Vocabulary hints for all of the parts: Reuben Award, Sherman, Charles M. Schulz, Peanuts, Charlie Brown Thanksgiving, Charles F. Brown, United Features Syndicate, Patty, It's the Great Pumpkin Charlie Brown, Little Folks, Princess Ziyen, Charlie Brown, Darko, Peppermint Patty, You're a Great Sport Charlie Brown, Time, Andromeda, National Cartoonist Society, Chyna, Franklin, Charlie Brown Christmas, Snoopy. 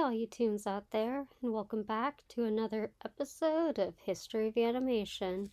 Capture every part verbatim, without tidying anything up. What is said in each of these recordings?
all you toons out there, and welcome back to another episode of History of Animation.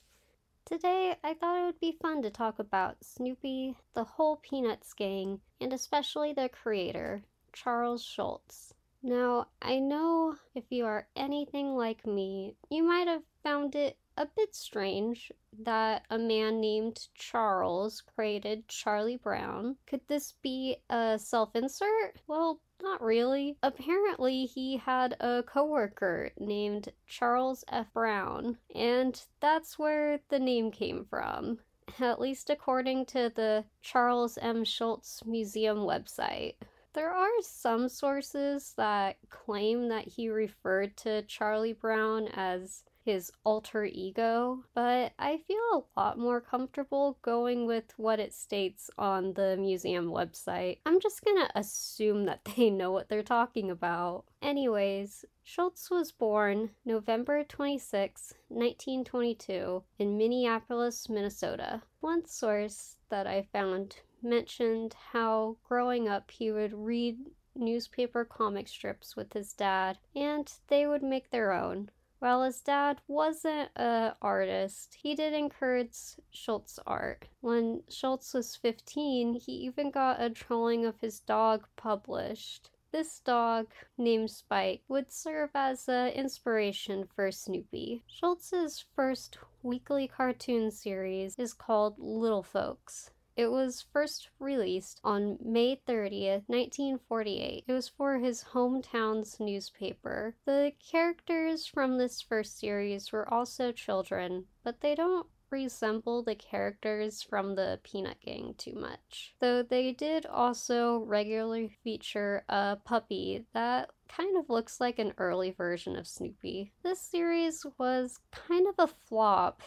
Today, I thought it would be fun to talk about Snoopy, the whole Peanuts gang, and especially the creator, Charles Schulz. Now, I know if you are anything like me, you might have found it a bit strange that a man named Charles created Charlie Brown. Could this be a self-insert? Well, not really. Apparently, he had a coworker named Charles F. Brown, and that's where the name came from, at least according to the Charles M. Schulz Museum website. There are some sources that claim that he referred to Charlie Brown as his alter ego, but I feel a lot more comfortable going with what it states on the museum website. I'm just gonna assume that they know what they're talking about. Anyways, Schulz was born November twenty-sixth, nineteen twenty-two, in Minneapolis, Minnesota. One source that I found mentioned how growing up he would read newspaper comic strips with his dad, and they would make their own. While his dad wasn't an artist, he did encourage Schulz's art. When Schulz was fifteen, he even got a drawing of his dog published. This dog, named Spike, would serve as an inspiration for Snoopy. Schulz's first weekly cartoon series is called Little Folks. It was first released on May thirtieth, nineteen forty-eight. It was for his hometown's newspaper. The characters from this first series were also children, but they don't resemble the characters from the Peanut Gang too much. Though they did also regularly feature a puppy that kind of looks like an early version of Snoopy. This series was kind of a flop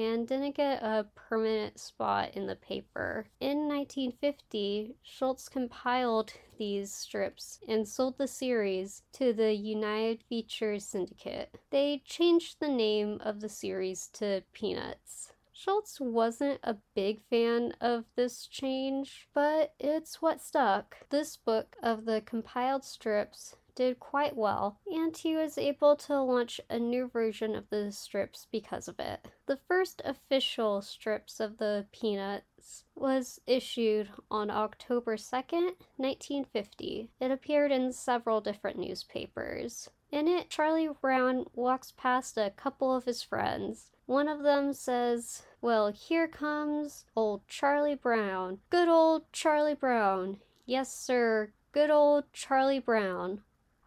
and didn't get a permanent spot in the paper. In nineteen fifty, Schulz compiled these strips and sold the series to the United Features Syndicate. They changed the name of the series to Peanuts. Schulz wasn't a big fan of this change, but it's what stuck. This book of the compiled strips did quite well, and he was able to launch a new version of the strips because of it. The first official strips of the Peanuts was issued on October second, nineteen fifty. It appeared in several different newspapers. In it, Charlie Brown walks past a couple of his friends. One of them says, "Well, here comes old Charlie Brown. Good old Charlie Brown. Yes, sir. Good old Charlie Brown.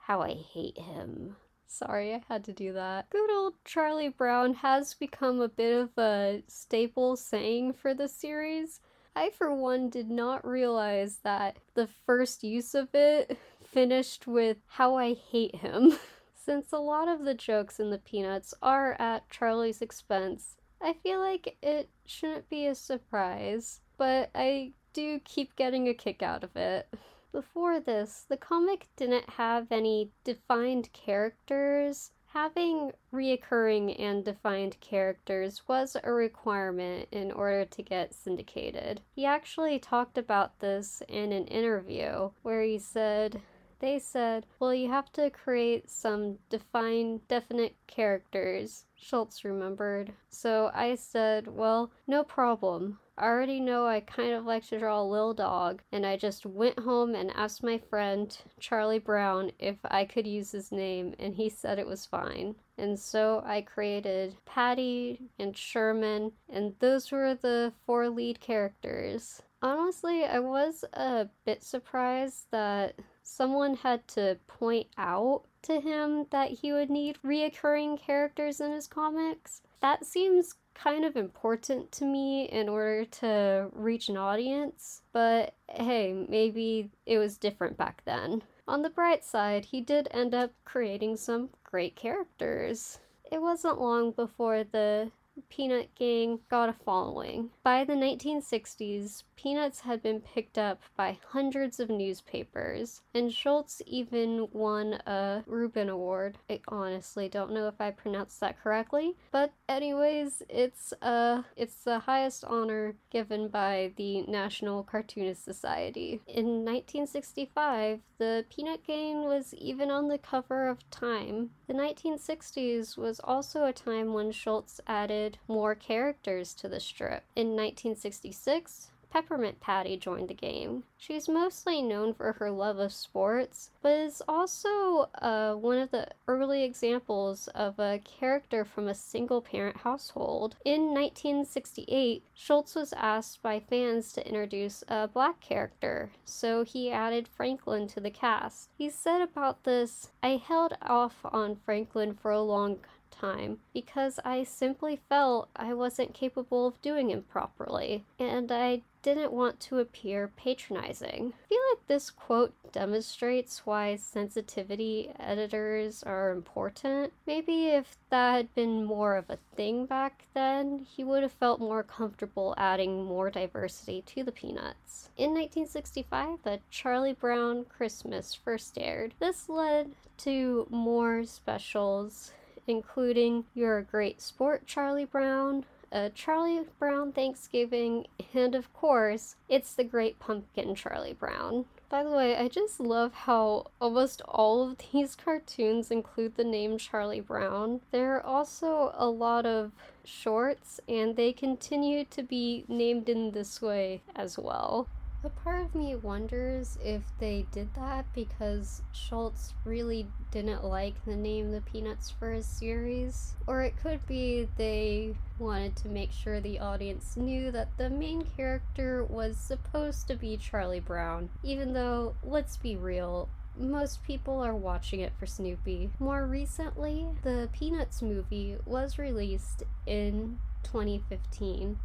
How I hate him." Sorry, I had to do that. Good old Charlie Brown has become a bit of a staple saying for the series. I, for one, did not realize that the first use of it finished with "how I hate him." Since a lot of the jokes in the Peanuts are at Charlie's expense, I feel like it shouldn't be a surprise, but I do keep getting a kick out of it. Before this, the comic didn't have any defined characters. Having reoccurring and defined characters was a requirement in order to get syndicated. He actually talked about this in an interview where he said, they said, "Well, you have to create some defined, definite characters," Schulz remembered. "So I said, well, no problem. I already know I kind of like to draw a little dog, and I just went home and asked my friend, Charlie Brown, if I could use his name, and he said it was fine. And so I created Patty and Sherman, and those were the four lead characters." Honestly, I was a bit surprised that someone had to point out to him that he would need reoccurring characters in his comics. That seems kind of important to me in order to reach an audience, but hey, maybe it was different back then. On the bright side, he did end up creating some great characters. It wasn't long before the Peanut gang got a following. By the nineteen sixties, Peanuts had been picked up by hundreds of newspapers, and Schulz even won a Reuben Award. I honestly don't know if I pronounced that correctly, but anyways, it's uh, it's the highest honor given by the National Cartoonist Society. In nineteen sixty-five, the Peanut gang was even on the cover of Time. The nineteen sixties was also a time when Schulz added more characters to the strip. In nineteen sixty-six, Peppermint Patty joined the game. She's mostly known for her love of sports, but is also uh, one of the early examples of a character from a single-parent household. In nineteen sixty-eight, Schulz was asked by fans to introduce a black character, so he added Franklin to the cast. He said about this, "I held off on Franklin for a long time. time because I simply felt I wasn't capable of doing him properly, and I didn't want to appear patronizing." I feel like this quote demonstrates why sensitivity editors are important. Maybe if that had been more of a thing back then, he would have felt more comfortable adding more diversity to the Peanuts. In nineteen sixty-five, the Charlie Brown Christmas first aired. This led to more specials, including You're a Great Sport Charlie Brown, a Charlie Brown Thanksgiving, and of course, It's the Great Pumpkin Charlie Brown. By the way, I just love how almost all of these cartoons include the name Charlie Brown. There are also a lot of shorts, and they continue to be named in this way as well. A part of me wonders if they did that because Schulz really didn't like the name The Peanuts for his series, or it could be they wanted to make sure the audience knew that the main character was supposed to be Charlie Brown, even though, let's be real, most people are watching it for Snoopy. More recently, the Peanuts movie was released in twenty fifteen.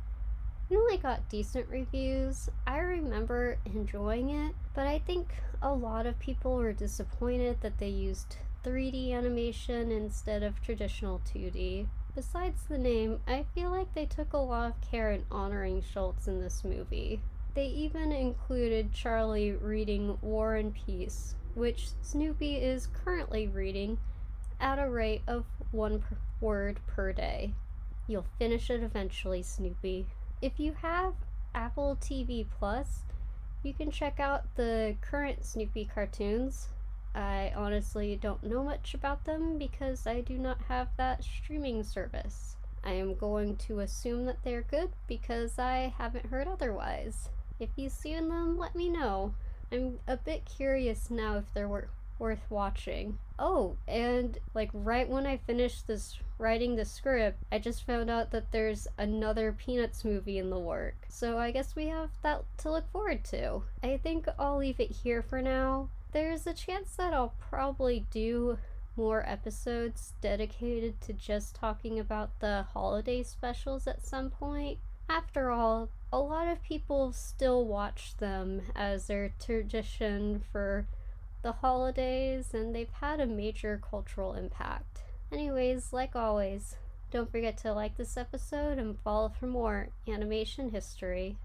It only got decent reviews. I remember enjoying it, but I think a lot of people were disappointed that they used three D animation instead of traditional two D. Besides the name, I feel like they took a lot of care in honoring Schulz in this movie. They even included Charlie reading War and Peace, which Snoopy is currently reading at a rate of one per- word per day. You'll finish it eventually, Snoopy. If you have Apple T V plus, you can check out the current Snoopy cartoons. I honestly don't know much about them because I do not have that streaming service. I am going to assume that they're good because I haven't heard otherwise. If you've seen them, let me know. I'm a bit curious now if they're worth worth watching. Oh, and like right when I finished this writing the script, I just found out that there's another Peanuts movie in the work. So I guess we have that to look forward to. I think I'll leave it here for now. There's a chance that I'll probably do more episodes dedicated to just talking about the holiday specials at some point. After all, a lot of people still watch them as their tradition for the holidays, and they've had a major cultural impact. Anyways, like always, don't forget to like this episode and follow for more animation history.